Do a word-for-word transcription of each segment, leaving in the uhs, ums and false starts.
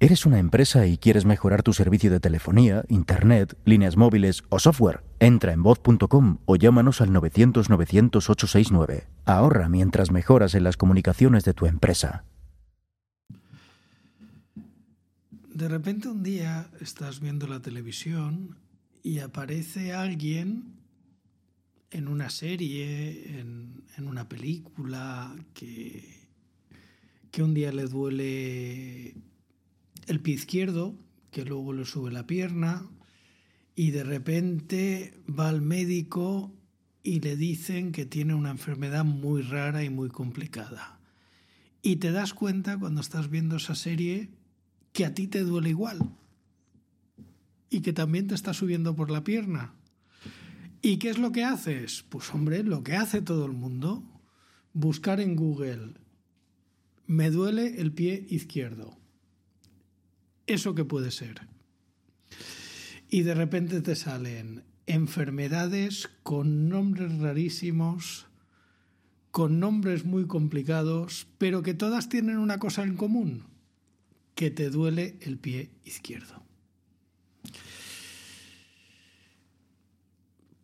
¿Eres una empresa y quieres mejorar tu servicio de telefonía, internet, líneas móviles o software? Entra en voz punto com o llámanos al novecientos novecientos ochocientos sesenta y nueve. Ahorra mientras mejoras en las comunicaciones de tu empresa. De repente un día estás viendo la televisión y aparece alguien en una serie, en, en una película, que, que un día le duele el pie izquierdo, que luego le sube la pierna, y de repente va al médico y le dicen que tiene una enfermedad muy rara y muy complicada. Y te das cuenta cuando estás viendo esa serie que a ti te duele igual y que también te está subiendo por la pierna. ¿Y qué es lo que haces? Pues hombre, lo que hace todo el mundo, buscar en Google, me duele el pie izquierdo. ¿Eso qué puede ser? Y de repente te salen enfermedades con nombres rarísimos, con nombres muy complicados, pero que todas tienen una cosa en común, que te duele el pie izquierdo.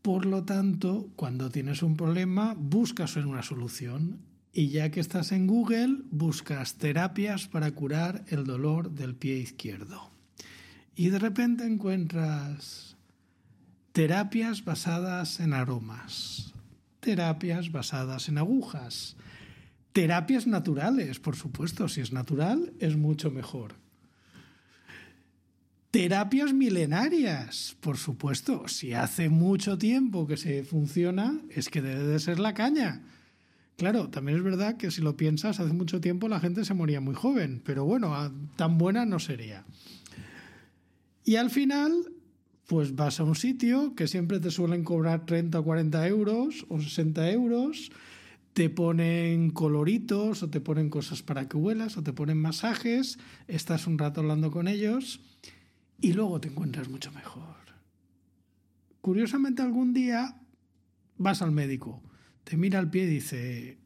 Por lo tanto, cuando tienes un problema, buscas una solución. Y ya que estás en Google, buscas terapias para curar el dolor del pie izquierdo. Y de repente encuentras terapias basadas en aromas, terapias basadas en agujas, terapias naturales, por supuesto, si es natural es mucho mejor. Terapias milenarias, por supuesto, si hace mucho tiempo que se funciona, es que debe de ser la caña. Claro, también es verdad que si lo piensas, hace mucho tiempo la gente se moría muy joven, pero bueno, tan buena no sería. Y al final, pues vas a un sitio que siempre te suelen cobrar treinta o cuarenta euros o sesenta euros, te ponen coloritos o te ponen cosas para que huelas o te ponen masajes, estás un rato hablando con ellos y luego te encuentras mucho mejor. Curiosamente, algún día vas al médico. Te mira al pie y dice,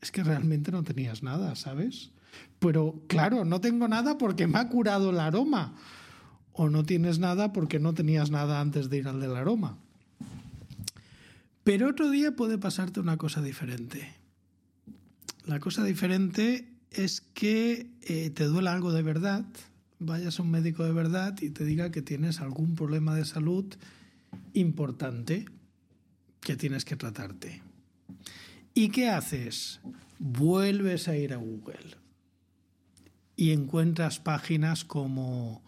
es que realmente no tenías nada, ¿sabes? Pero claro, no tengo nada porque me ha curado el aroma. O no tienes nada porque no tenías nada antes de ir al del aroma. Pero otro día puede pasarte una cosa diferente. La cosa diferente es que eh, te duela algo de verdad, vayas a un médico de verdad y te diga que tienes algún problema de salud importante que tienes que tratarte. ¿Y qué haces? Vuelves a ir a Google y encuentras páginas como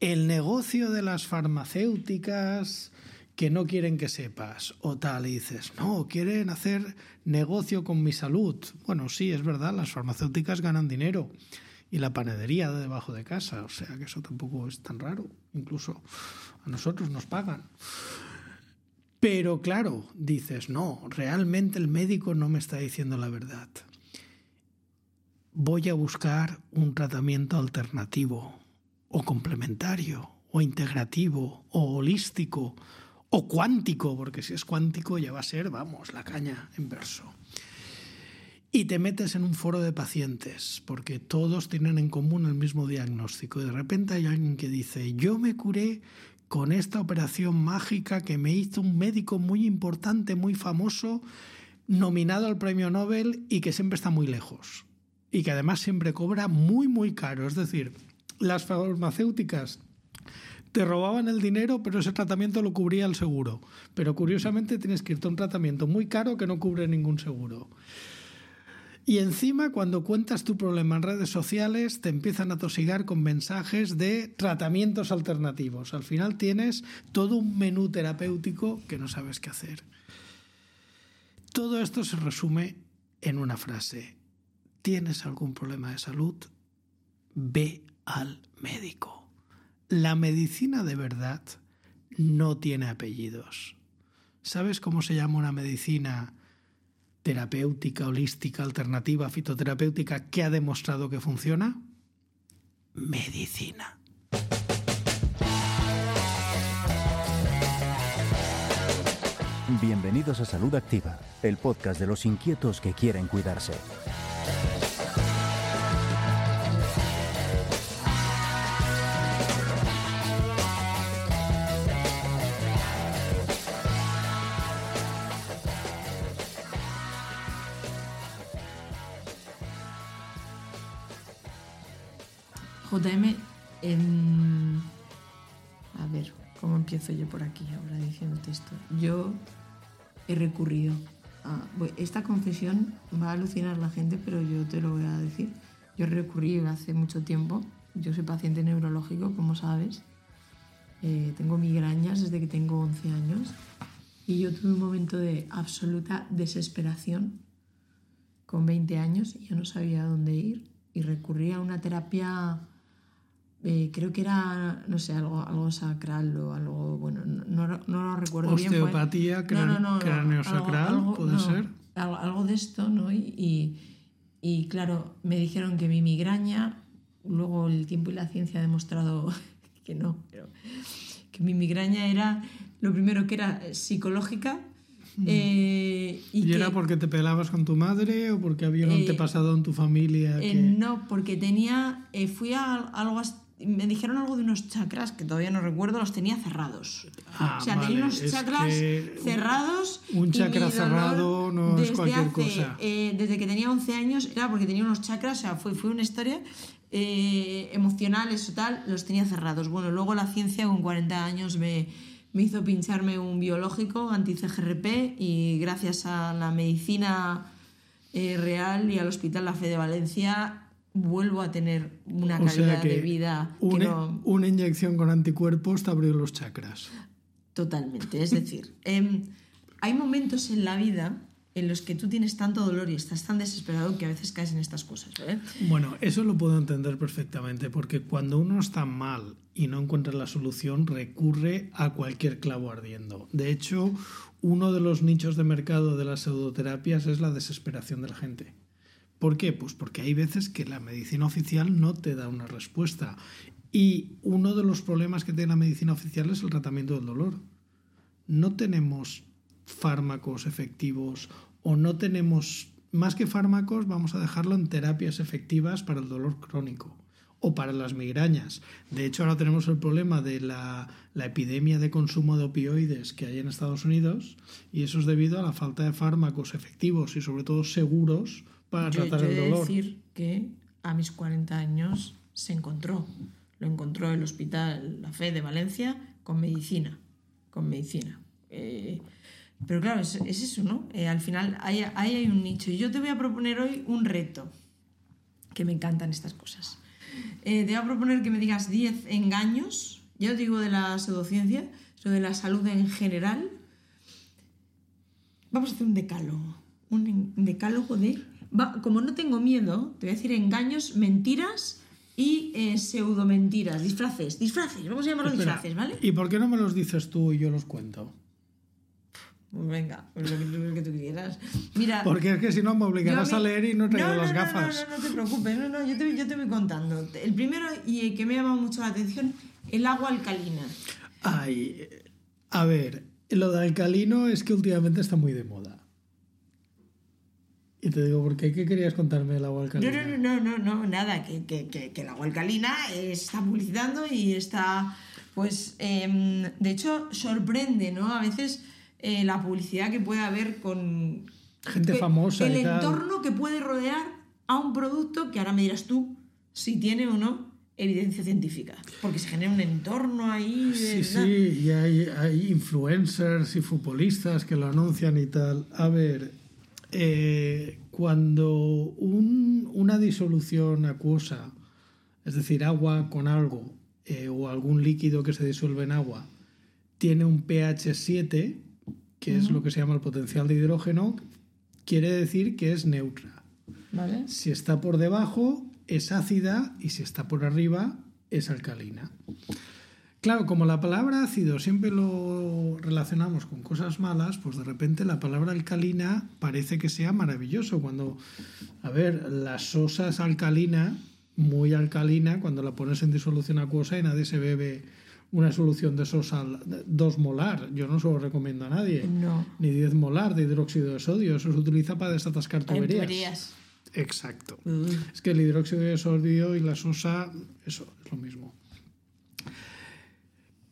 el negocio de las farmacéuticas que no quieren que sepas o tal, y dices, no, quieren hacer negocio con mi salud. Bueno, sí, es verdad, las farmacéuticas ganan dinero y la panadería de debajo de casa, o sea que eso tampoco es tan raro, incluso a nosotros nos pagan. Pero claro, dices, no, realmente el médico no me está diciendo la verdad. Voy a buscar un tratamiento alternativo o complementario o integrativo o holístico o cuántico, porque si es cuántico ya va a ser, vamos, la caña en verso. Y te metes en un foro de pacientes porque todos tienen en común el mismo diagnóstico y de repente hay alguien que dice, yo me curé con esta operación mágica que me hizo un médico muy importante, muy famoso, nominado al premio Nobel y que siempre está muy lejos. Y que además siempre cobra muy, muy caro. Es decir, las farmacéuticas te robaban el dinero, pero ese tratamiento lo cubría el seguro. Pero curiosamente tienes que irte a un tratamiento muy caro que no cubre ningún seguro. Y encima, cuando cuentas tu problema en redes sociales, te empiezan a atosigar con mensajes de tratamientos alternativos. Al final tienes todo un menú terapéutico que no sabes qué hacer. Todo esto se resume en una frase. ¿Tienes algún problema de salud? Ve al médico. La medicina de verdad no tiene apellidos. ¿Sabes cómo se llama una medicina terapéutica, holística, alternativa, fitoterapéutica, que ha demostrado que funciona? Medicina. Bienvenidos a Salud Activa, el podcast de los inquietos que quieren cuidarse. J M, em, a ver, ¿cómo empiezo yo por aquí ahora diciéndote esto? Yo he recurrido a... Esta confesión va a alucinar a la gente, pero yo te lo voy a decir. Yo recurrí hace mucho tiempo, yo soy paciente neurológico, como sabes. Eh, tengo migrañas desde que tengo once años y yo tuve un momento de absoluta desesperación con veinte años y yo no sabía dónde ir y recurrí a una terapia, eh, creo que era, no sé, algo, algo sacral o algo, bueno, no, no, no lo recuerdo bien. Osteopatía, craneosacral, puede ser. Algo de esto, ¿no? Y, y, y claro, me dijeron que mi migraña, luego el tiempo y la ciencia ha demostrado... que no, pero que mi migraña era, lo primero que era psicológica. Eh, ¿Y, ¿Y que, era porque te peleabas con tu madre o porque había un eh, antepasado en tu familia? Que... Eh, no, porque tenía, eh, fui a algo, me dijeron algo de unos chakras que todavía no recuerdo, los tenía cerrados. Ah, o sea, vale, tenía unos chakras cerrados. Un, un chakra cerrado no es cualquier hace, cosa. Eh, desde que tenía once años era porque tenía unos chakras, o sea, fue, fue una historia... Eh, emocionales o tal, los tenía cerrados. Bueno, luego la ciencia con cuarenta años me, me hizo pincharme un biológico anti C G R P y gracias a la medicina eh, real y al Hospital La Fe de Valencia vuelvo a tener una o calidad de vida que una, no... una inyección con anticuerpos te abrió los chakras totalmente, es decir eh, hay momentos en la vida en los que tú tienes tanto dolor y estás tan desesperado que a veces caes en estas cosas, ¿eh? Bueno, eso lo puedo entender perfectamente, porque cuando uno está mal y no encuentra la solución, recurre a cualquier clavo ardiendo. De hecho, uno de los nichos de mercado de las pseudoterapias es la desesperación de la gente. ¿Por qué? Pues porque hay veces que la medicina oficial no te da una respuesta. Y uno de los problemas que tiene la medicina oficial es el tratamiento del dolor. No tenemos fármacos efectivos o no tenemos más que fármacos, vamos a dejarlo en terapias efectivas para el dolor crónico o para las migrañas. De hecho, ahora tenemos el problema de la, la epidemia de consumo de opioides que hay en Estados Unidos y eso es debido a la falta de fármacos efectivos y sobre todo seguros para yo, tratar yo el dolor. Yo he de decir que a mis cuarenta años se encontró, lo encontró el Hospital La Fe de Valencia con medicina, con medicina. Eh, Pero claro, es, es eso, ¿no? Eh, al final ahí hay, hay un nicho. Yo te voy a proponer hoy un reto, que me encantan estas cosas. Eh, te voy a proponer que me digas diez engaños, ya os digo de la pseudociencia, sobre la salud en general. Vamos a hacer un decálogo, un decálogo de... Va, como no tengo miedo, te voy a decir engaños, mentiras... y eh, pseudomentiras, disfraces, disfraces, vamos a llamarlos Espera, disfraces, ¿vale? ¿Y por qué no me los dices tú y yo los cuento? Venga, lo que, lo que tú quieras. Mira, porque es que si no me obligarás a, mí... a leer y no traigo no, no, las no, gafas. No, no, no, no te preocupes, no, no, yo te, yo te voy contando. El primero, y el que me ha llamado mucho la atención, el agua alcalina. Ay, a ver, lo de alcalino es que últimamente está muy de moda. Y te digo, ¿por qué? ¿Qué querías contarme del agua alcalina? No, no, no, no, no nada, que, que, que, que el agua alcalina eh, se está publicitando y está, pues, eh, de hecho, sorprende, ¿no? A veces... Eh, la publicidad que puede haber con gente que, famosa el y tal. Entorno que puede rodear a un producto que ahora me dirás tú si tiene o no evidencia científica, porque se genera un entorno ahí de, sí, ¿verdad? Sí, y hay, hay influencers y futbolistas que lo anuncian y tal. A ver, eh, cuando un, una disolución acuosa, es decir, agua con algo eh, o algún líquido que se disuelve en agua tiene un pH siete, que uh-huh. es lo que se llama el potencial de hidrógeno, quiere decir que es neutra. ¿Vale? Si está por debajo, es ácida, y si está por arriba, es alcalina. Claro, como la palabra ácido siempre lo relacionamos con cosas malas, pues de repente la palabra alcalina parece que sea maravilloso. Cuando, a ver, la sosa es alcalina, muy alcalina, cuando la pones en disolución acuosa y nadie se bebe... una solución de sosa dos molar, yo no se lo recomiendo a nadie, no. Ni diez molar de hidróxido de sodio, eso se utiliza para desatascar tuberías. tuberías. Exacto. Mm. Es que el hidróxido de sodio y la sosa, eso es lo mismo.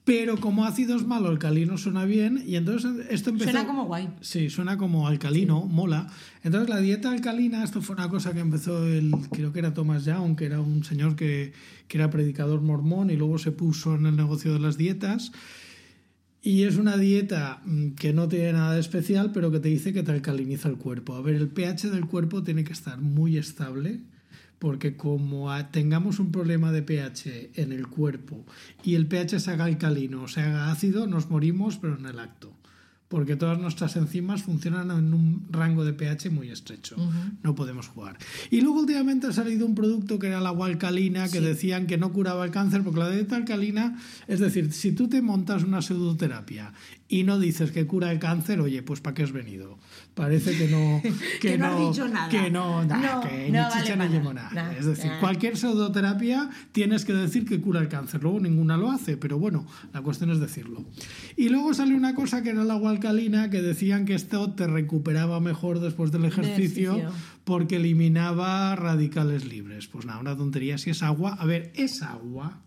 Pero como ácido es malo, alcalino suena bien, y entonces esto empezó... Suena como guay. Sí, suena como alcalino, sí. Mola. Entonces la dieta alcalina, esto fue una cosa que empezó el... Creo que era Thomas Young, que era un señor que, que era predicador mormón y luego se puso en el negocio de las dietas. Y es una dieta que no tiene nada de especial, pero que te dice que te alcaliniza el cuerpo. A ver, el pH del cuerpo tiene que estar muy estable, porque como tengamos un problema de pH en el cuerpo y el pH se haga alcalino o se haga ácido, nos morimos, pero en el acto. Porque todas nuestras enzimas funcionan en un rango de pH muy estrecho. Uh-huh. No podemos jugar. Y luego últimamente ha salido un producto que era el agua alcalina, que sí. decían que no curaba el cáncer, porque la dieta alcalina... Es decir, si tú te montas una pseudoterapia y no dices que cura el cáncer, oye, pues ¿para qué has venido? Parece que no... Que, que no, no has dicho nada. Que no, nah, no que no ni vale chicha ni limonada. Nah, es decir, nah. cualquier pseudoterapia tienes que decir que cura el cáncer. Luego ninguna lo hace, pero bueno, la cuestión es decirlo. Y luego salió una cosa que era el agua alcalina, que decían que esto te recuperaba mejor después del ejercicio, de ejercicio porque eliminaba radicales libres. Pues nada, una tontería. Si es agua... A ver, es agua.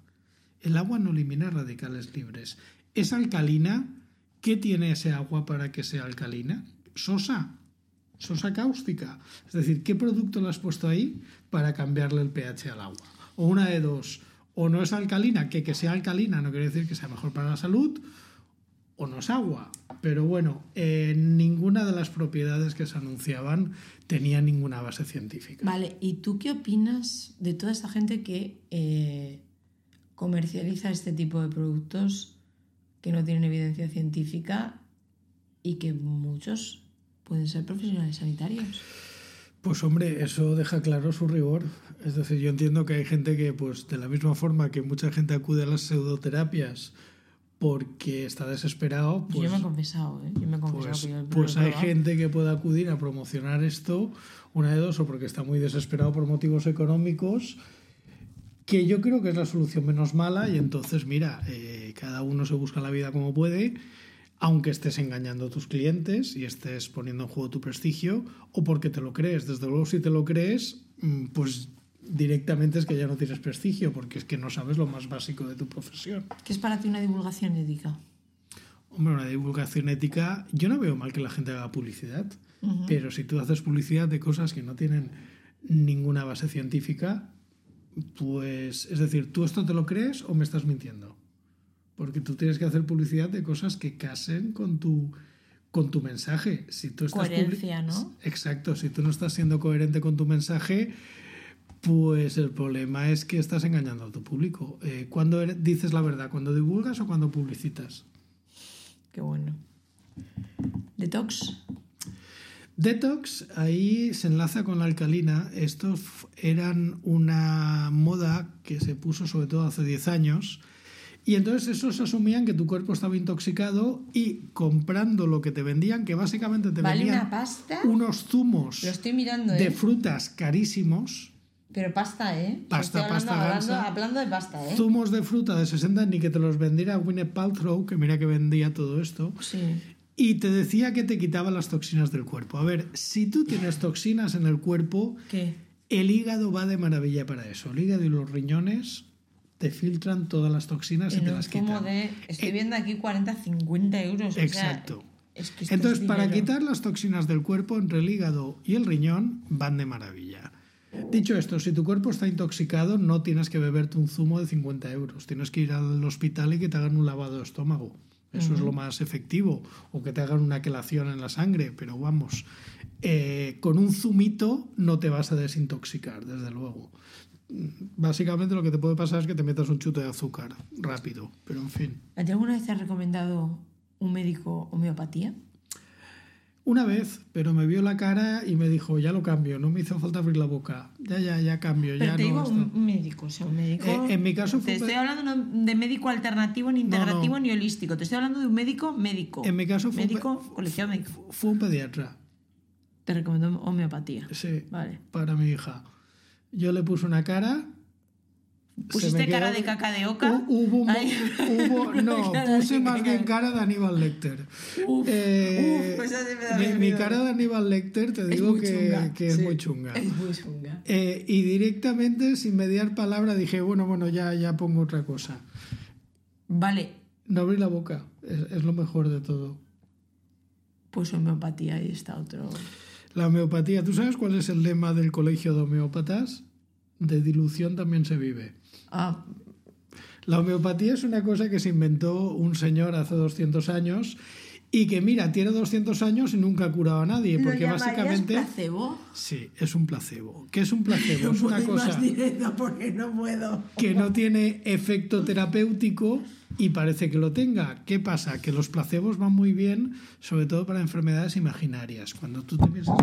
El agua no elimina radicales libres. Es alcalina. ¿Qué tiene ese agua para que sea alcalina? Sosa. Sosa cáustica. Es decir, ¿qué producto le has puesto ahí para cambiarle el pH al agua? O una de dos. O no es alcalina, que que sea alcalina no quiere decir que sea mejor para la salud, o no es agua. Pero bueno, eh, ninguna de las propiedades que se anunciaban tenía ninguna base científica. Vale, ¿y tú qué opinas de toda esta gente que eh, comercializa este tipo de productos que no tienen evidencia científica y que muchos pueden ser profesionales sanitarios? Pues hombre, eso deja claro su rigor. Es decir, yo entiendo que hay gente que, pues de la misma forma que mucha gente acude a las pseudoterapias porque está desesperado, pues... Yo me he confesado, ¿eh? Yo me he confesado pues, yo pues hay gente que puede acudir a promocionar esto, una de dos, o porque está muy desesperado por motivos económicos, que yo creo que es la solución menos mala, y entonces, mira, eh, cada uno se busca la vida como puede, aunque estés engañando a tus clientes y estés poniendo en juego tu prestigio, o porque te lo crees. Desde luego, si te lo crees, pues... directamente es que ya no tienes prestigio, porque es que no sabes lo más básico de tu profesión. ¿Qué es para ti una divulgación ética? Hombre, una divulgación ética... Yo no veo mal que la gente haga publicidad, uh-huh. pero si tú haces publicidad de cosas que no tienen ninguna base científica, pues... Es decir, ¿tú esto te lo crees o me estás mintiendo? Porque tú tienes que hacer publicidad de cosas que casen con tu... con tu mensaje. Si tú estás Coherencia, public... ¿no? Exacto. Si tú no estás siendo coherente con tu mensaje... Pues el problema es que estás engañando a tu público. Eh, ¿Cuándo eres, dices la verdad? ¿Cuándo divulgas o cuando publicitas? Qué bueno. ¿Detox? Detox, ahí se enlaza con la alcalina. Estos eran una moda que se puso sobre todo hace diez años. Y entonces esos asumían que tu cuerpo estaba intoxicado y comprando lo que te vendían, que básicamente te ¿Vale vendían una pasta? unos zumos Lo estoy mirando, ¿eh? de frutas carísimos... Pero pasta, ¿eh? Pasta, hablando, pasta, hablando, hablando, hablando de pasta, ¿eh? Zumos de fruta de sesenta, ni que te los vendiera Gwyneth Paltrow, que mira que vendía todo esto. Sí. Y te decía que te quitaba las toxinas del cuerpo. A ver, si tú tienes toxinas en el cuerpo, ¿qué? El hígado va de maravilla para eso. El hígado y los riñones te filtran todas las toxinas en y te las quitan. Como de... Estoy eh, viendo aquí cuarenta, cincuenta euros. Exacto. O sea, es que entonces, para dinero. Quitar las toxinas del cuerpo, entre el hígado y el riñón, van de maravilla. Dicho esto, si tu cuerpo está intoxicado, no tienes que beberte un zumo de cincuenta euros. Tienes que ir al hospital y que te hagan un lavado de estómago. Eso uh-huh. es lo más efectivo. O que te hagan una quelación en la sangre. Pero vamos, eh, con un zumito no te vas a desintoxicar, desde luego. Básicamente lo que te puede pasar es que te metas un chute de azúcar rápido. Pero en fin. ¿A ti alguna vez te ha recomendado un médico homeopatía? Una vez, pero me vio la cara y me dijo, ya lo cambio, no me hizo falta abrir la boca. Ya, ya, ya cambio. Pero ya te no digo está... un médico, o sea, un médico... Eh, en mi caso fue... Te estoy hablando de médico alternativo, ni integrativo, no, no. ni holístico. Te estoy hablando de un médico médico. En mi caso fue... Médico, un pe... colegiado médico. Fue un pediatra. Te recomendó homeopatía. Sí, vale. Para mi hija. Yo le puse una cara... ¿Pusiste cara de caca de oca? Hubo, hubo, no, puse más bien cara de Aníbal Lecter. Uf, eh, uf, esa se me da mi, mi cara de Aníbal Lecter, te digo es que, que es, sí, muy chunga. Es muy chunga. Eh, y directamente, sin mediar palabra, dije, bueno, bueno, ya, ya pongo otra cosa. Vale. No abrir la boca, es, es lo mejor de todo. Pues homeopatía, ahí está otro... La homeopatía, ¿tú sabes cuál es el lema del colegio de homeópatas? De dilución también se vive. Ah. La homeopatía es una cosa que se inventó un señor hace doscientos años y que, mira, tiene doscientos años y nunca ha curado a nadie. Porque ¿Lo básicamente... ¿Es un placebo? Sí, es un placebo. ¿Qué es un placebo? No es una cosa más directo porque no puedo. Que no tiene efecto terapéutico y parece que lo tenga. ¿Qué pasa? Que los placebos van muy bien, sobre todo para enfermedades imaginarias. Cuando tú te piensas...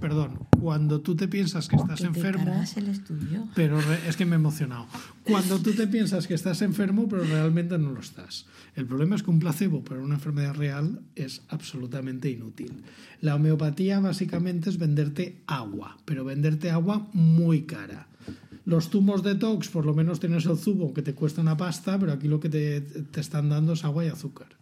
Perdón, cuando tú te piensas que estás que te enfermo... cargas el estudio. Pero re... es que me he emocionado. Cuando tú te piensas que estás enfermo, pero realmente no lo estás. El problema es que un placebo para una enfermedad real es absolutamente inútil. La homeopatía básicamente es venderte agua, pero venderte agua muy cara. Los zumos detox, por lo menos tienes el zumo que te cuesta una pasta, pero aquí lo que te, te están dando es agua y azúcar.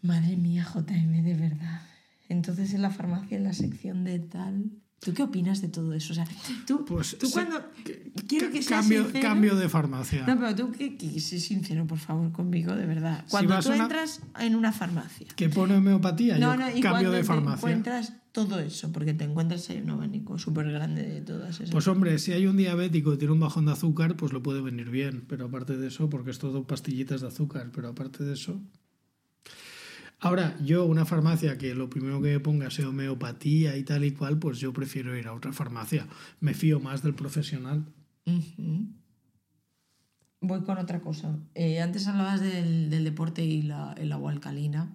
Madre mía, J M, de verdad... Entonces, en la farmacia, en la sección de tal... ¿Tú qué opinas de todo eso? O sea, tú, pues, tú se, cuando... Que, quiero que seas cambio, sincero... Cambio de farmacia. No, pero tú que, que sé sincero, por favor, conmigo, de verdad. Cuando si tú una... entras en una farmacia... Que pone homeopatía, no, yo no, y cambio de farmacia. Te encuentras todo eso, porque te encuentras ahí un abanico súper grande de todas esas... Pues hombre, si hay un diabético y tiene un bajón de azúcar, pues lo puede venir bien. Pero aparte de eso, porque es todo pastillitas de azúcar, pero aparte de eso... Ahora, yo, una farmacia que lo primero que me ponga sea homeopatía y tal y cual, pues yo prefiero ir a otra farmacia. Me fío más del profesional. Uh-huh. Voy con otra cosa. Eh, antes hablabas del, del deporte y la, el agua alcalina.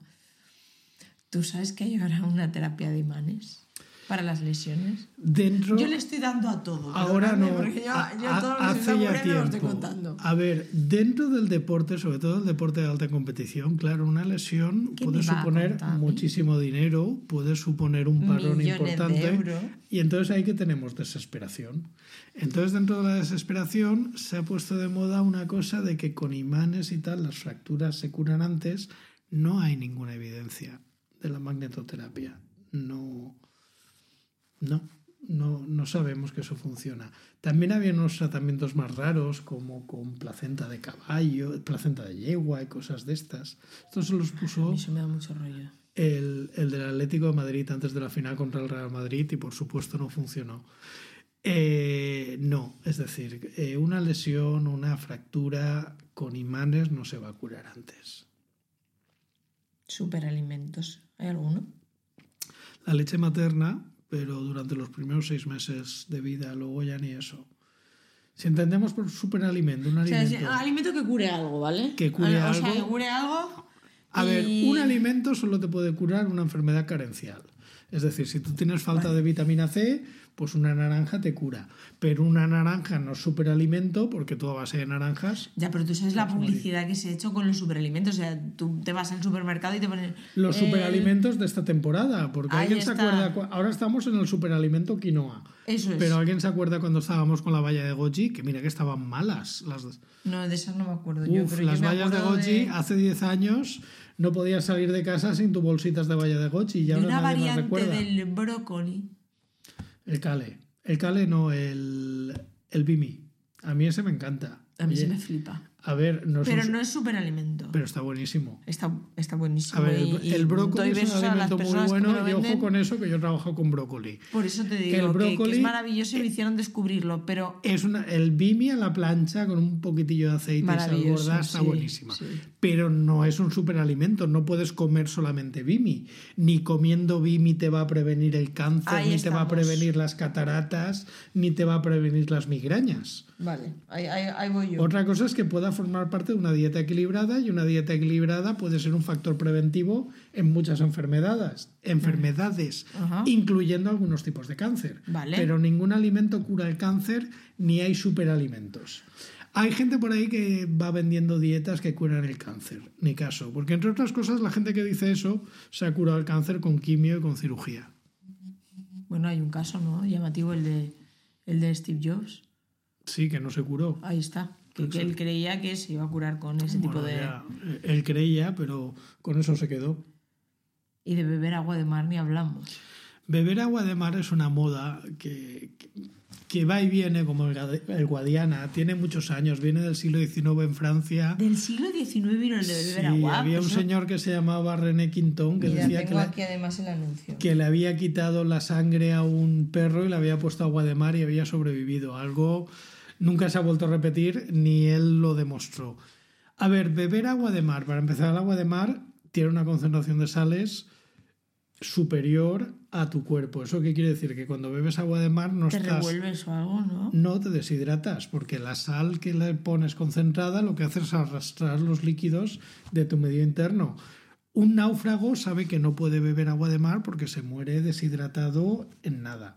¿Tú sabes que hay ahora una terapia de imanes para las lesiones? Dentro... Yo le estoy dando a todo. Ahora no. Porque yo, a, yo todos a, los hace ya tiempo. Los estoy contando. A ver, dentro del deporte, sobre todo el deporte de alta competición, claro, una lesión puede suponer muchísimo dinero, puede suponer un parón millones importante. De euros. Y entonces ahí que tenemos desesperación. Entonces, dentro de la desesperación, se ha puesto de moda una cosa de que con imanes y tal las fracturas se curan antes. No hay ninguna evidencia de la magnetoterapia. No... No, no, no sabemos que eso funciona. También había unos tratamientos más raros, como con placenta de caballo, placenta de yegua y cosas de estas. Esto se los puso... A mí se me da mucho rollo. El, el del Atlético de Madrid antes de la final contra el Real Madrid y, por supuesto, no funcionó. Eh, no, es decir, eh, una lesión, una fractura con imanes no se va a curar antes. ¿Superalimentos? ¿Hay alguno? La leche materna... pero durante los primeros seis meses de vida, luego ya ni eso. Si entendemos por superalimento, un alimento... O sea, alimento que cure algo, ¿vale? Que cure o algo. O sea, que cure algo y... A ver, un alimento solo te puede curar una enfermedad carencial. Es decir, si tú tienes falta vale. de vitamina C, pues una naranja te cura. Pero una naranja no es superalimento porque toda base de naranjas... Ya, pero tú sabes la publicidad que se ha hecho con los superalimentos. O sea, tú te vas al supermercado y te ponen... Los eh... superalimentos de esta temporada. Porque ahí alguien está. Se acuerda... Ahora estamos en el superalimento quinoa. Eso es. Pero alguien se acuerda cuando estábamos con la valla de goji, que mira que estaban malas. Las... No, de esas no me acuerdo. Uf, yo, pero las yo vallas de goji de... hace diez años... No podías salir de casa sin tus bolsitas de valla de goji. Y ahora una nadie variante recuerda. Del brócoli. El kale. El kale no, el, el bimi. A mí ese me encanta. A mí Oye, se me flipa. A ver, no pero un... no es superalimento. Pero está buenísimo. Está, está buenísimo. A ver, el, y, el brócoli es un alimento muy bueno y ojo con eso, que yo trabajo con brócoli. Por eso te digo que, el brócoli, que, que es maravilloso y me hicieron descubrirlo. Pero es una, el bimi a la plancha con un poquitillo de aceite y sal gorda está sí, buenísima. Sí. Pero no es un superalimento. No puedes comer solamente bimi. Ni comiendo bimi te va a prevenir el cáncer, ahí ni estamos. Te va a prevenir las cataratas, ni te va a prevenir las migrañas. Vale, ahí, ahí, ahí voy yo. Otra cosa es que pueda formar parte de una dieta equilibrada y una dieta equilibrada puede ser un factor preventivo en muchas enfermedades, enfermedades uh-huh. incluyendo algunos tipos de cáncer. Vale. Pero ningún alimento cura el cáncer ni hay superalimentos. Hay gente por ahí que va vendiendo dietas que curan el cáncer, ni caso. Porque entre otras cosas la gente que dice eso se ha curado el cáncer con quimio y con cirugía. Bueno, hay un caso, ¿no? Llamativo el de, el de Steve Jobs. Sí, que no se curó. Ahí está. Que él creía que se iba a curar con ese bueno, tipo de... Ya, él creía, pero con eso se quedó. Y de beber agua de mar ni hablamos. Beber agua de mar es una moda que, que, que va y viene como el, el Guadiana. Tiene muchos años, viene del siglo diecinueve en Francia. ¿Del siglo diecinueve vino el de beber sí, agua? Sí, había un señor que se llamaba René Quinton que Mira, decía tengo que, aquí la, además el anuncio. que le había quitado la sangre a un perro y le había puesto agua de mar y había sobrevivido. Algo nunca se ha vuelto a repetir, ni él lo demostró. A ver, beber agua de mar. Para empezar, el agua de mar tiene una concentración de sales superior a tu cuerpo. ¿Eso qué quiere decir? Que cuando bebes agua de mar no te estás... Te revuelves o algo, ¿no? No te deshidratas, porque la sal que le pones concentrada lo que hace es arrastrar los líquidos de tu medio interno. Un náufrago sabe que no puede beber agua de mar porque se muere deshidratado en nada.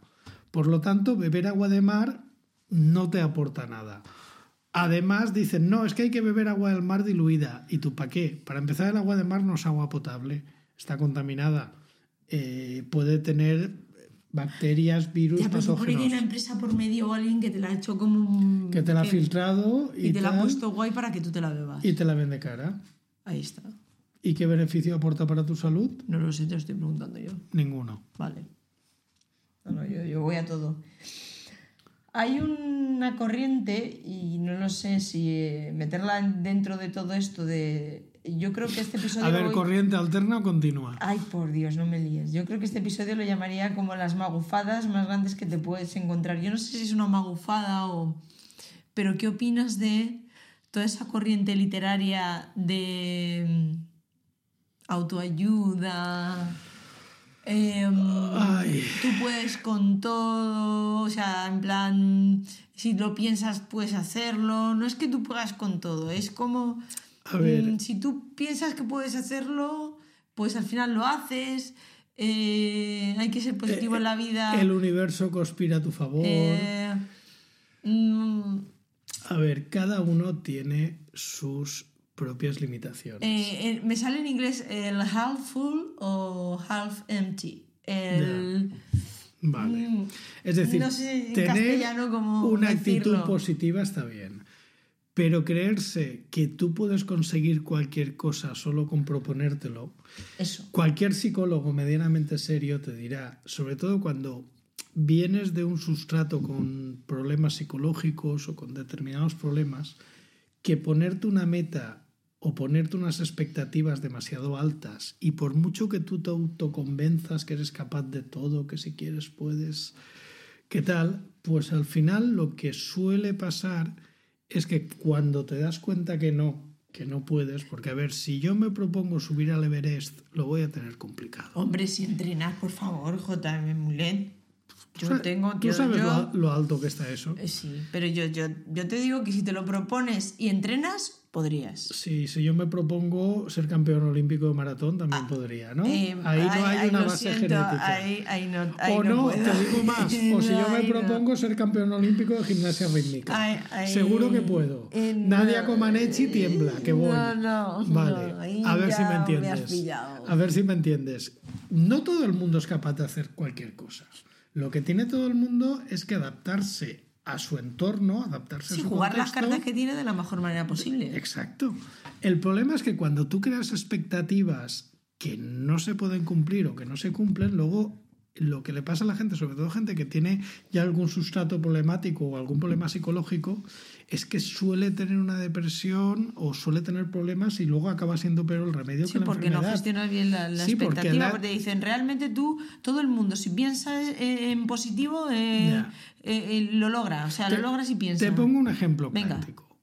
Por lo tanto, beber agua de mar no te aporta nada. Además dicen, no, es que hay que beber agua del mar diluida. ¿Y tú para qué? Para empezar, el agua de mar no es agua potable. Está contaminada. Eh, puede tener bacterias, virus, ya, patógenos. Por ahí hay una empresa por medio o alguien que te la ha hecho como un... Que te la ha que... filtrado y, y te tal, la ha puesto guay para que tú te la bebas. Y te la vende cara. Ahí está. ¿Y qué beneficio aporta para tu salud? No lo sé, te lo estoy preguntando yo. Ninguno. Vale. No, no, yo, yo voy a todo. Hay una corriente, y no lo sé si meterla dentro de todo esto de... Yo creo que este episodio... A ver, hoy... ¿corriente alterna o continua? Ay, por Dios, no me líes. Yo creo que este episodio lo llamaría como las magufadas más grandes que te puedes encontrar. Yo no sé si es una magufada o... Pero, ¿qué opinas de toda esa corriente literaria de autoayuda? Eh, tú puedes con todo, o sea, en plan, si lo piensas, puedes hacerlo. No es que tú puedas con todo, es como... A ver. Si tú piensas que puedes hacerlo, pues al final lo haces. Eh, hay que ser positivo eh, en la vida. El universo conspira a tu favor. Eh, mm, a ver, cada uno tiene sus propias limitaciones. Eh, eh, me sale en inglés el half full o half empty. El... Yeah. Vale. Mm, es decir, no sé en castellano cómo una decirlo. Actitud positiva está bien. Pero creerse que tú puedes conseguir cualquier cosa solo con proponértelo, eso. Cualquier psicólogo medianamente serio te dirá, sobre todo cuando vienes de un sustrato con problemas psicológicos o con determinados problemas, que ponerte una meta o ponerte unas expectativas demasiado altas y por mucho que tú te autoconvenzas que eres capaz de todo, que si quieres puedes, ¿qué tal? Pues al final lo que suele pasar... Es que cuando te das cuenta que no, que no puedes, porque a ver, si yo me propongo subir al Everest, lo voy a tener complicado. Hombre, si entrenas, por favor, J M. Mulet. Yo o sea, tengo... Tú yo, sabes yo, lo, lo alto que está eso. Eh, sí, pero yo, yo, yo te digo que si te lo propones y entrenas, podrías. Sí, si yo me propongo ser campeón olímpico de maratón, también ah, podría, ¿no? Eh, ahí no hay ay, una base siento, genética. Ahí, ahí no, ahí o no, no puedo. Te digo más. O no, si yo me propongo no. ser campeón olímpico de gimnasia rítmica. Ay, ay, seguro que puedo. Eh, Nadia no, Comaneci tiembla, que voy. No, no, vale, no, a ver si me entiendes. Me a ver si me entiendes. No todo el mundo es capaz de hacer cualquier cosa. Lo que tiene todo el mundo es que adaptarse a su entorno, adaptarse sí, a su jugar contexto, las cartas que tiene de la mejor manera posible. Exacto. El problema es que cuando tú creas expectativas que no se pueden cumplir o que no se cumplen, luego lo que le pasa a la gente, sobre todo gente que tiene ya algún sustrato problemático o algún problema psicológico, es que suele tener una depresión o suele tener problemas y luego acaba siendo peor el remedio sí, que la enfermedad. Sí, porque no gestionas bien la, la sí, expectativa, porque, la... porque te dicen, realmente tú, todo el mundo, si piensas en positivo, eh, yeah. eh, eh, lo logra, o sea, te, lo logras y piensas. Te pongo un ejemplo Venga. práctico.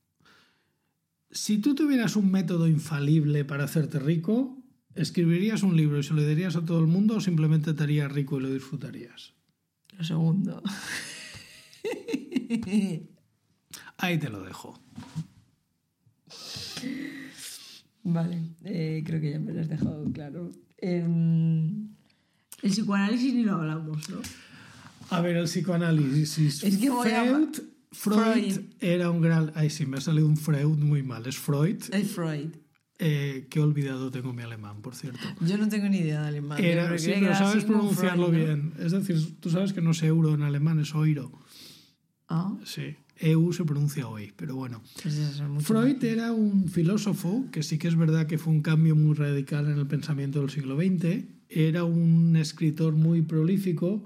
Si tú tuvieras un método infalible para hacerte rico... ¿Escribirías un libro y se lo darías a todo el mundo o simplemente te harías rico y lo disfrutarías? Lo segundo. Ahí te lo dejo. Vale, eh, creo que ya me lo has dejado claro. Eh, el psicoanálisis ni lo hablamos, ¿no? A ver, el psicoanálisis. Es que voy Freud, a... Freud, Freud era un gran... Ay, sí, me ha salido un Freud muy mal. Es Freud. Es Freud. Eh, que he olvidado tengo mi alemán, por cierto. Yo no tengo ni idea de alemán. Era, sí, pero sabes pronunciarlo Freud, ¿no? bien. Es decir, tú sabes que no es euro en alemán, es oiro. Ah. Sí. E U se pronuncia hoy, pero bueno. Pues eso, Freud mal. Era un filósofo que sí que es verdad que fue un cambio muy radical en el pensamiento del siglo veinte. Era un escritor muy prolífico,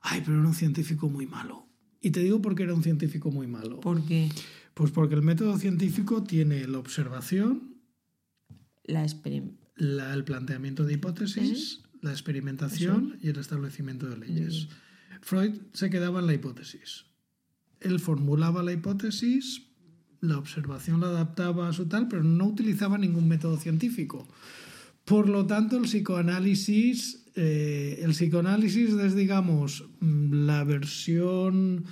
ay, pero era un científico muy malo. Y te digo por qué era un científico muy malo. ¿Por qué? Pues porque el método científico tiene la observación, la experim- la, el planteamiento de hipótesis, ¿Eh? la experimentación ¿Eso? y el establecimiento de leyes. Mm. Freud se quedaba en la hipótesis. Él formulaba la hipótesis, la observación la adaptaba a su tal, pero no utilizaba ningún método científico. Por lo tanto, el psicoanálisis, eh, el psicoanálisis es, digamos, la versión,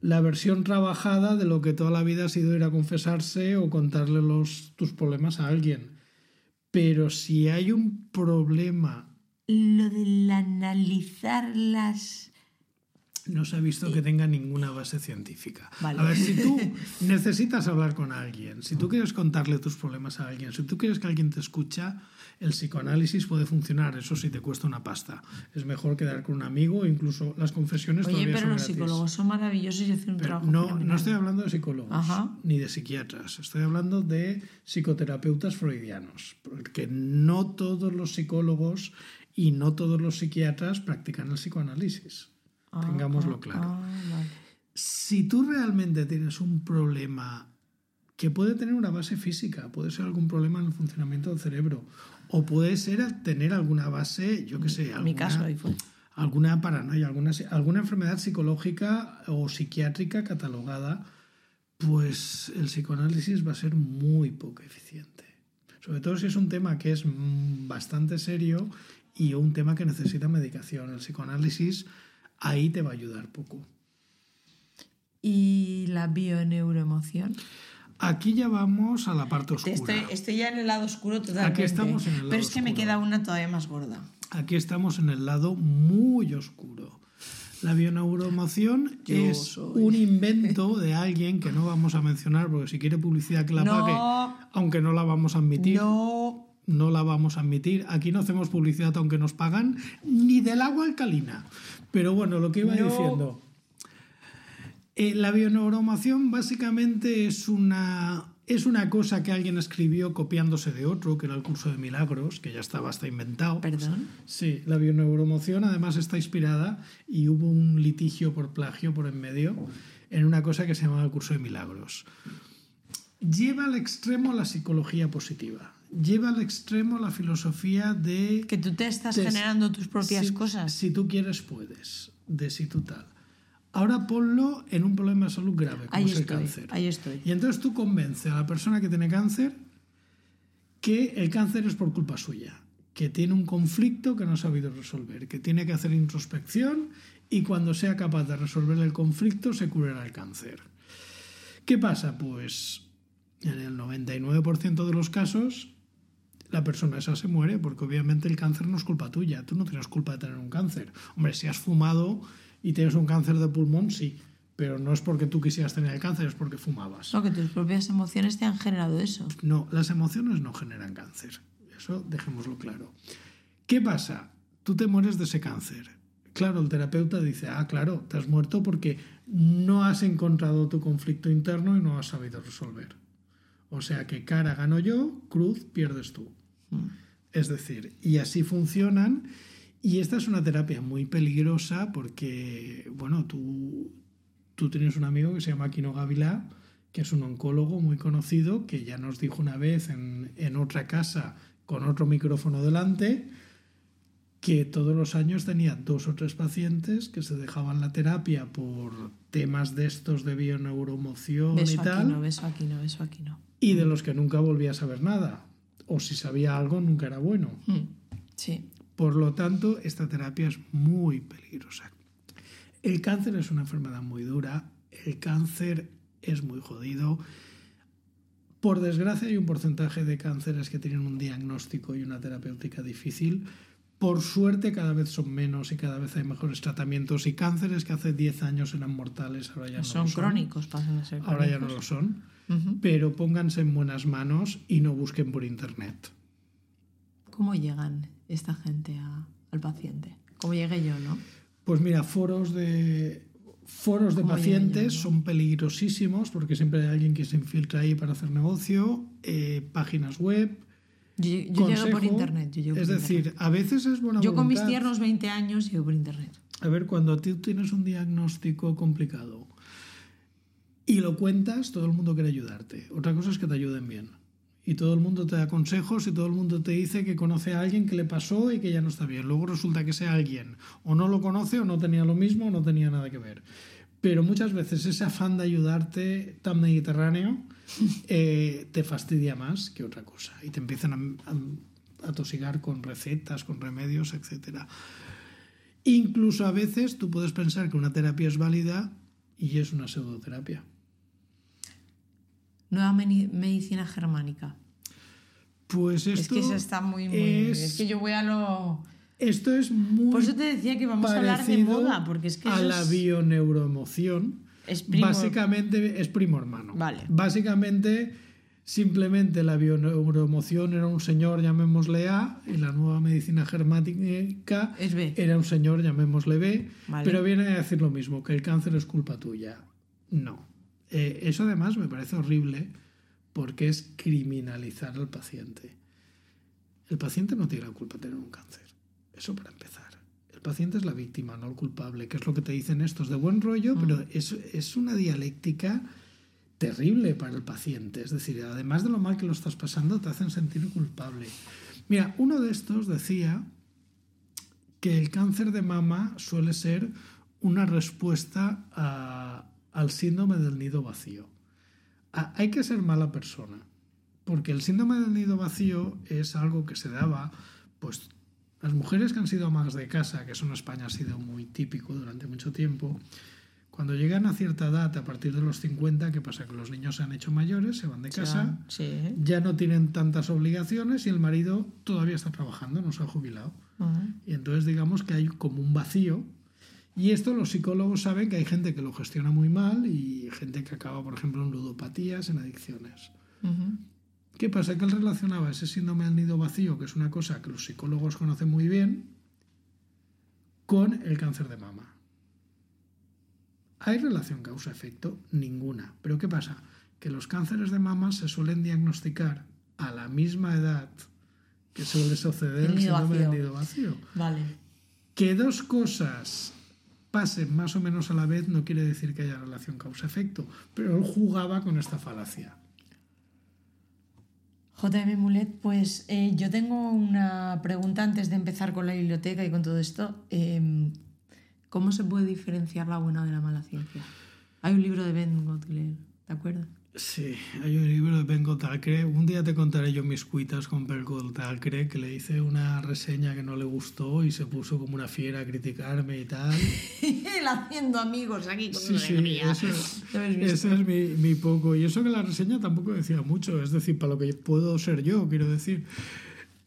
la versión trabajada de lo que toda la vida ha sido ir a confesarse o contarle los, tus problemas a alguien. Pero si hay un problema... Lo del analizar las... No se ha visto que tenga ninguna base científica. Vale. A ver, si tú necesitas hablar con alguien, si tú quieres contarle tus problemas a alguien, si tú quieres que alguien te escucha, el psicoanálisis puede funcionar. Eso sí te cuesta una pasta. Es mejor quedar con un amigo, incluso las confesiones Oye, todavía son gratis. Oye, pero los psicólogos son maravillosos y hacen un pero trabajo. No, no estoy hablando de psicólogos Ajá. ni de psiquiatras. Estoy hablando de psicoterapeutas freudianos. Porque no todos los psicólogos y no todos los psiquiatras practican el psicoanálisis. Ah, Tengámoslo claro. Ah, vale. Si tú realmente tienes un problema que puede tener una base física, puede ser algún problema en el funcionamiento del cerebro, o puede ser tener alguna base, yo qué sé, alguna, mi caso ahí fue. alguna paranoia, alguna, alguna enfermedad psicológica o psiquiátrica catalogada, pues el psicoanálisis va a ser muy poco eficiente. Sobre todo si es un tema que es bastante serio y un tema que necesita medicación. El psicoanálisis... ahí te va a ayudar poco. ¿Y la bioneuroemoción? Aquí ya vamos a la parte oscura. Estoy, estoy ya en el lado oscuro totalmente. Aquí estamos en el lado Pero es oscuro. Que me queda una todavía más gorda. Aquí estamos en el lado muy oscuro. La bioneuroemoción es soy. un invento de alguien que no vamos a mencionar, porque si quiere publicidad que la no. pague, aunque no la vamos a admitir. No. No la vamos a admitir. Aquí no hacemos publicidad aunque nos pagan, ni del agua alcalina. Pero bueno, lo que iba no. diciendo. Eh, la bioneuroemoción básicamente es una, es una cosa que alguien escribió copiándose de otro, que era el curso de milagros, que ya estaba hasta inventado. ¿Perdón? Sí, la bioneuroemoción además está inspirada y hubo un litigio por plagio por en medio en una cosa que se llamaba el curso de milagros. Lleva al extremo la psicología positiva. Lleva al extremo la filosofía de... Que tú te estás de, generando tus propias si, cosas. Si tú quieres, puedes. De si tú tal. Ahora ponlo en un problema de salud grave, como ahí es estoy, el cáncer. Ahí estoy. Y entonces tú convences a la persona que tiene cáncer que el cáncer es por culpa suya, que tiene un conflicto que no ha sabido resolver, que tiene que hacer introspección y cuando sea capaz de resolver el conflicto se curará el cáncer. ¿Qué pasa? Pues en el noventa y nueve por ciento de los casos... la persona esa se muere porque obviamente el cáncer no es culpa tuya. Tú no tienes culpa de tener un cáncer. Hombre, si has fumado y tienes un cáncer de pulmón, sí. Pero no es porque tú quisieras tener el cáncer, es porque fumabas. No, que tus propias emociones te han generado eso. No, las emociones no generan cáncer. Eso dejémoslo claro. ¿Qué pasa? Tú te mueres de ese cáncer. Claro, el terapeuta dice, ah, claro, te has muerto porque no has encontrado tu conflicto interno y no has sabido resolver. O sea que cara gano yo, cruz pierdes tú. Es decir, y así funcionan. Y esta es una terapia muy peligrosa porque, bueno, tú, tú tienes un amigo que se llama Quino Gavilá, que es un oncólogo muy conocido, que ya nos dijo una vez en, en otra casa con otro micrófono delante que todos los años tenía dos o tres pacientes que se dejaban la terapia por temas de estos de bioneuroemoción beso y tal. Aquí no, beso aquí no, beso aquí no. Y de los que nunca volvía a saber nada. O si sabía algo, nunca era bueno. Sí. Por lo tanto, esta terapia es muy peligrosa. El cáncer es una enfermedad muy dura. El cáncer es muy jodido. Por desgracia, hay un porcentaje de cánceres que tienen un diagnóstico y una terapéutica difícil. Por suerte, cada vez son menos y cada vez hay mejores tratamientos. Y cánceres que hace diez años eran mortales, ahora ya no son. Son crónicos, pasan a ser crónicos. Ahora ya no lo son. Uh-huh. Pero pónganse en buenas manos y no busquen por internet. ¿Cómo llegan esta gente a, al paciente? ¿Cómo llegué yo, no? Pues mira, foros de Foros de pacientes son peligrosísimos porque siempre hay alguien que se infiltra ahí para hacer negocio, eh, páginas web. Yo, yo consejo, llego por internet. Yo llego por es decir, internet. A veces es buena yo voluntad. Yo con mis tiernos veinte años llego por internet. A ver, cuando tú tienes un diagnóstico complicado y lo cuentas, todo el mundo quiere ayudarte. Otra cosa es que te ayuden bien. Y todo el mundo te da consejos y todo el mundo te dice que conoce a alguien que le pasó y que ya no está bien. Luego resulta que sea alguien o no lo conoce o no tenía lo mismo o no tenía nada que ver. Pero muchas veces ese afán de ayudarte tan mediterráneo eh, te fastidia más que otra cosa. Y te empiezan a, a, a tosigar con recetas, con remedios, etcétera. Incluso a veces tú puedes pensar que una terapia es válida y es una pseudoterapia. Nueva medicina germánica. Pues esto es que eso está muy, muy es, es que yo voy a lo esto es muy por eso te decía que vamos a hablar de moda porque es que a la es... bioneuroemoción es primo... básicamente es primo hermano. Vale. Básicamente simplemente la bioneuroemoción era un señor, llamémosle A, y la nueva medicina germánica es B. Era un señor, llamémosle B, vale. Pero viene a decir lo mismo, que el cáncer es culpa tuya. No. Eh, eso además me parece horrible porque es criminalizar al paciente. El paciente no tiene la culpa de tener un cáncer. Eso para empezar. El paciente es la víctima, no el culpable, que es lo que te dicen estos de buen rollo, mm. pero es, es una dialéctica terrible para el paciente. Es decir, además de lo mal que lo estás pasando, te hacen sentir culpable. Mira, uno de estos decía que el cáncer de mama suele ser una respuesta a... al síndrome del nido vacío. Ah, hay que ser mala persona, porque el síndrome del nido vacío es algo que se daba, pues las mujeres que han sido amas de casa, que eso en España ha sido muy típico durante mucho tiempo, cuando llegan a cierta edad, a partir de los cincuenta, ¿qué pasa? Que los niños se han hecho mayores, se van de casa, ya, sí. ya no tienen tantas obligaciones y el marido todavía está trabajando, no se ha jubilado. Uh-huh. Y entonces digamos que hay como un vacío. Y esto los psicólogos saben que hay gente que lo gestiona muy mal y gente que acaba, por ejemplo, en ludopatías, en adicciones. Uh-huh. ¿Qué pasa? Que él relacionaba ese síndrome del nido vacío, que es una cosa que los psicólogos conocen muy bien, con el cáncer de mama. ¿Hay relación causa-efecto? Ninguna. ¿Pero qué pasa? Que los cánceres de mama se suelen diagnosticar a la misma edad que suele suceder el síndrome del nido vacío. Vale. Que dos cosas... pasen más o menos a la vez no quiere decir que haya relación causa-efecto, pero él jugaba con esta falacia. J M. Mulet, pues eh, yo tengo una pregunta antes de empezar con la biblioteca y con todo esto. Eh, ¿Cómo se puede diferenciar la buena de la mala ciencia? Hay un libro de Ben Goldacre, ¿te acuerdas? Sí, hay un libro de Ben Goldacre. Un día te contaré yo mis cuitas con Ben Goldacre, que le hice una reseña que no le gustó y se puso como una fiera a criticarme y tal. Él haciendo amigos aquí con una alegría. Sí, sí, ese es mi, mi poco. Y eso que la reseña tampoco decía mucho, es decir, para lo que puedo ser yo, quiero decir.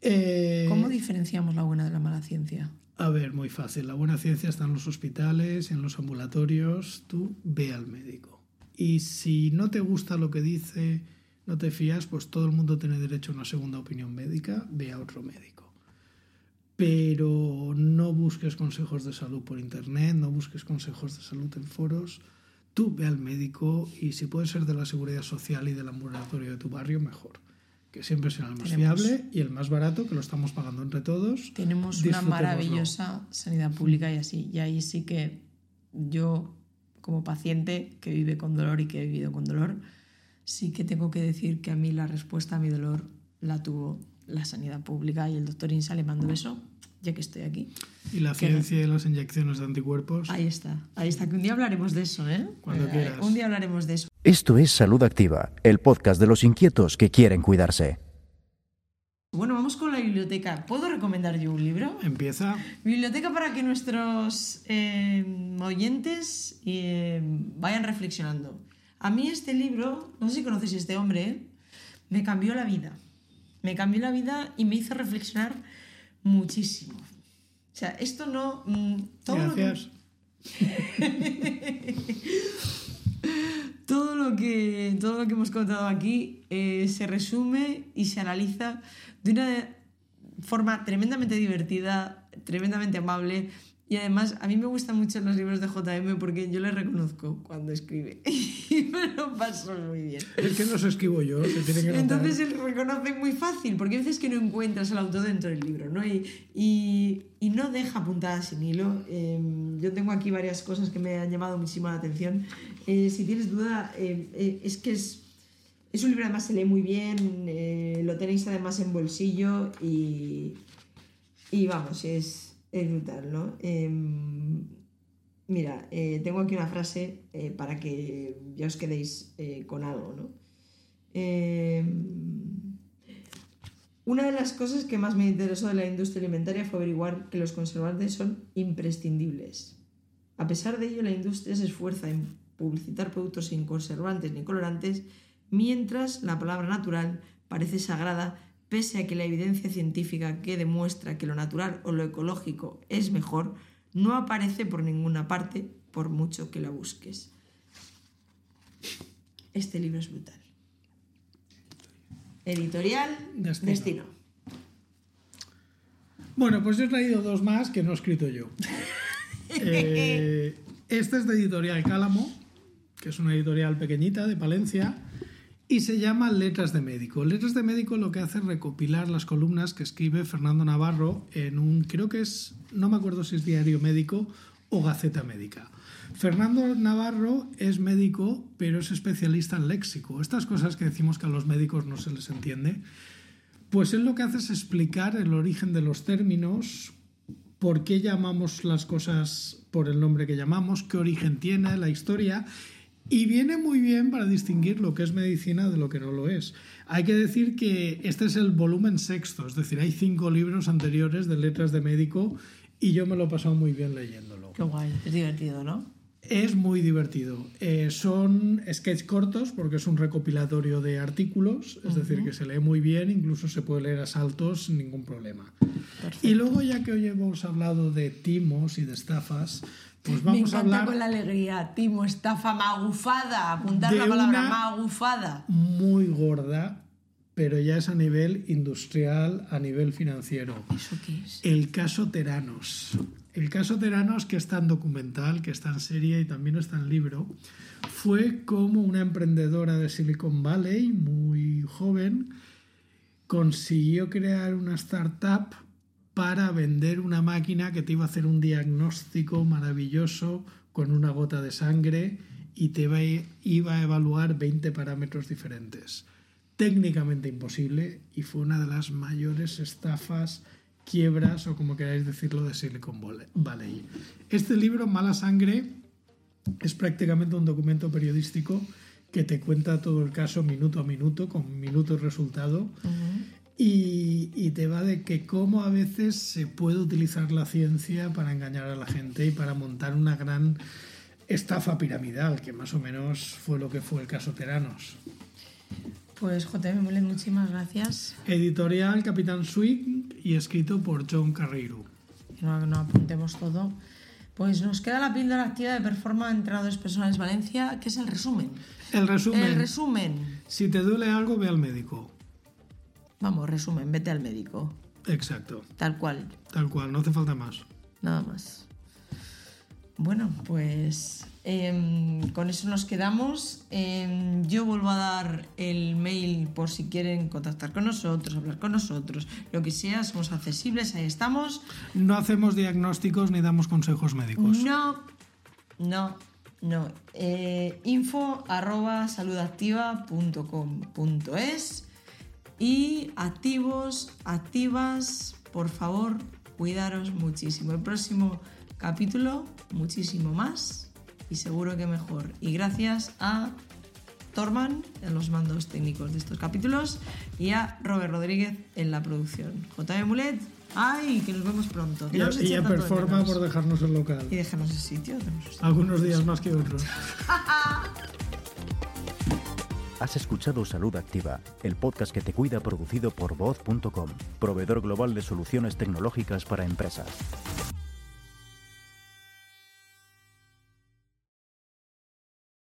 Eh... ¿Cómo diferenciamos la buena de la mala ciencia? A ver, muy fácil. La buena ciencia está en los hospitales, en los ambulatorios. Tú ve al médico. Y si no te gusta lo que dice, no te fías, pues todo el mundo tiene derecho a una segunda opinión médica, ve a otro médico. Pero no busques consejos de salud por internet, no busques consejos de salud en foros. Tú ve al médico y si puede ser de la seguridad social y del ambulatorio de tu barrio, mejor. Que siempre será el más tenemos, fiable y el más barato, que lo estamos pagando entre todos. Tenemos una maravillosa sanidad pública y así. Y ahí sí que yo... como paciente que vive con dolor y que he vivido con dolor, sí que tengo que decir que a mí la respuesta a mi dolor la tuvo la sanidad pública y el doctor Insa le mando eso, ya que estoy aquí. ¿Y la ciencia de las inyecciones de anticuerpos? Ahí está, ahí está, que un día hablaremos de eso, ¿eh? Cuando eh, quieras. Un día hablaremos de eso. Esto es Salud Activa, el podcast de los inquietos que quieren cuidarse. Bueno, vamos con la biblioteca. ¿Puedo recomendar yo un libro? Empieza. Biblioteca para que nuestros eh, oyentes eh, vayan reflexionando. A mí este libro, no sé si conocéis este hombre, ¿eh? me cambió la vida. Me cambió la vida y me hizo reflexionar muchísimo. O sea, esto no... Mmm, todo Gracias. Lo que... todo, lo que, todo lo que hemos contado aquí eh, se resume y se analiza de una forma tremendamente divertida, tremendamente amable Y además, a mí me gustan mucho los libros de J M porque yo le reconozco cuando escribe. Y me lo paso muy bien. Es que no los escribo yo. Se tiene que Entonces él reconoce muy fácil, porque a veces que no encuentras al autor dentro del libro, ¿no? Y, y, y no deja puntadas sin hilo. Eh, yo tengo aquí varias cosas que me han llamado muchísimo la atención. Eh, si tienes duda, eh, eh, es que es... Es un libro, además se lee muy bien, eh, lo tenéis además en bolsillo y, y vamos, es, es brutal, ¿no? Eh, mira, eh, tengo aquí una frase eh, para que ya os quedéis eh, con algo, ¿no? Eh, una de las cosas que más me interesó de la industria alimentaria fue averiguar que los conservantes son imprescindibles. A pesar de ello, la industria se esfuerza en publicitar productos sin conservantes ni colorantes, mientras la palabra natural parece sagrada, pese a que la evidencia científica que demuestra que lo natural o lo ecológico es mejor no aparece por ninguna parte, por mucho que la busques. Este libro es brutal. Editorial Destino. Destino. Bueno, pues yo he traído dos más que no he escrito yo. eh, este es de Editorial Cálamo, que es una editorial pequeñita de Palencia. Y se llama Letras de Médico. Letras de Médico lo que hace es recopilar las columnas que escribe Fernando Navarro en un, creo que es, no me acuerdo si es Diario Médico o Gaceta Médica. Fernando Navarro es médico, pero es especialista en léxico. Estas cosas que decimos que a los médicos no se les entiende, pues él lo que hace es explicar el origen de los términos, por qué llamamos las cosas por el nombre que llamamos, qué origen tiene, la historia... Y viene muy bien para distinguir lo que es medicina de lo que no lo es. Hay que decir que este es el volumen sexto, es decir, hay cinco libros anteriores de Letras de Médico y yo me lo he pasado muy bien leyéndolo. Qué guay, es divertido, ¿no? Es muy divertido. Eh, son sketch cortos porque es un recopilatorio de artículos, es uh-huh. decir, que se lee muy bien, incluso se puede leer a saltos sin ningún problema. Perfecto. Y luego, ya que hoy hemos hablado de timos y de estafas... Pues vamos Me encanta a hablar con la alegría, timo, estafa, magufada, apuntar la palabra magufada. Muy gorda, pero ya es a nivel industrial, a nivel financiero. ¿Eso qué es? El caso Teranos. El caso Teranos, que está en documental, que está en serie y también está en libro, fue como una emprendedora de Silicon Valley, muy joven, consiguió crear una startup para vender una máquina que te iba a hacer un diagnóstico maravilloso con una gota de sangre y te iba a evaluar veinte parámetros diferentes. Técnicamente imposible, y fue una de las mayores estafas, quiebras o como queráis decirlo de Silicon Valley. Este libro, Mala Sangre, es prácticamente un documento periodístico que te cuenta todo el caso minuto a minuto, con minuto y resultado. Uh-huh. Y, y te va de que cómo a veces se puede utilizar la ciencia para engañar a la gente y para montar una gran estafa piramidal, que más o menos fue lo que fue el caso Teranos. Pues J M. Mulet, muchísimas gracias. Editorial Capitán Sweet y escrito por John Carreiro. No, no apuntemos todo. Pues nos queda la píldora activa de Performa de Entrenadores Personales Valencia, que es el resumen. El resumen. El resumen. Si te duele algo, ve al médico. Vamos, resumen, vete al médico. Exacto. Tal cual. Tal cual, no hace falta más. Nada más. Bueno, pues eh, con eso nos quedamos. Eh, yo vuelvo a dar el mail por si quieren contactar con nosotros, hablar con nosotros, lo que sea, somos accesibles, ahí estamos. No hacemos diagnósticos ni damos consejos médicos. No, no, no. Eh, info arroba saludactiva punto com punto es. Y activos, activas, por favor, cuidaros muchísimo. El próximo capítulo, muchísimo más y seguro que mejor. Y gracias a Torman en los mandos técnicos de estos capítulos y a Robert Rodríguez en la producción. J M. Mulet, ¡ay! Que nos vemos pronto. Y a, y a Performa por dejarnos el local. Y dejarnos el sitio. Algunos días más que otros. Has escuchado Salud Activa, el podcast que te cuida producido por voz punto com, proveedor global de soluciones tecnológicas para empresas.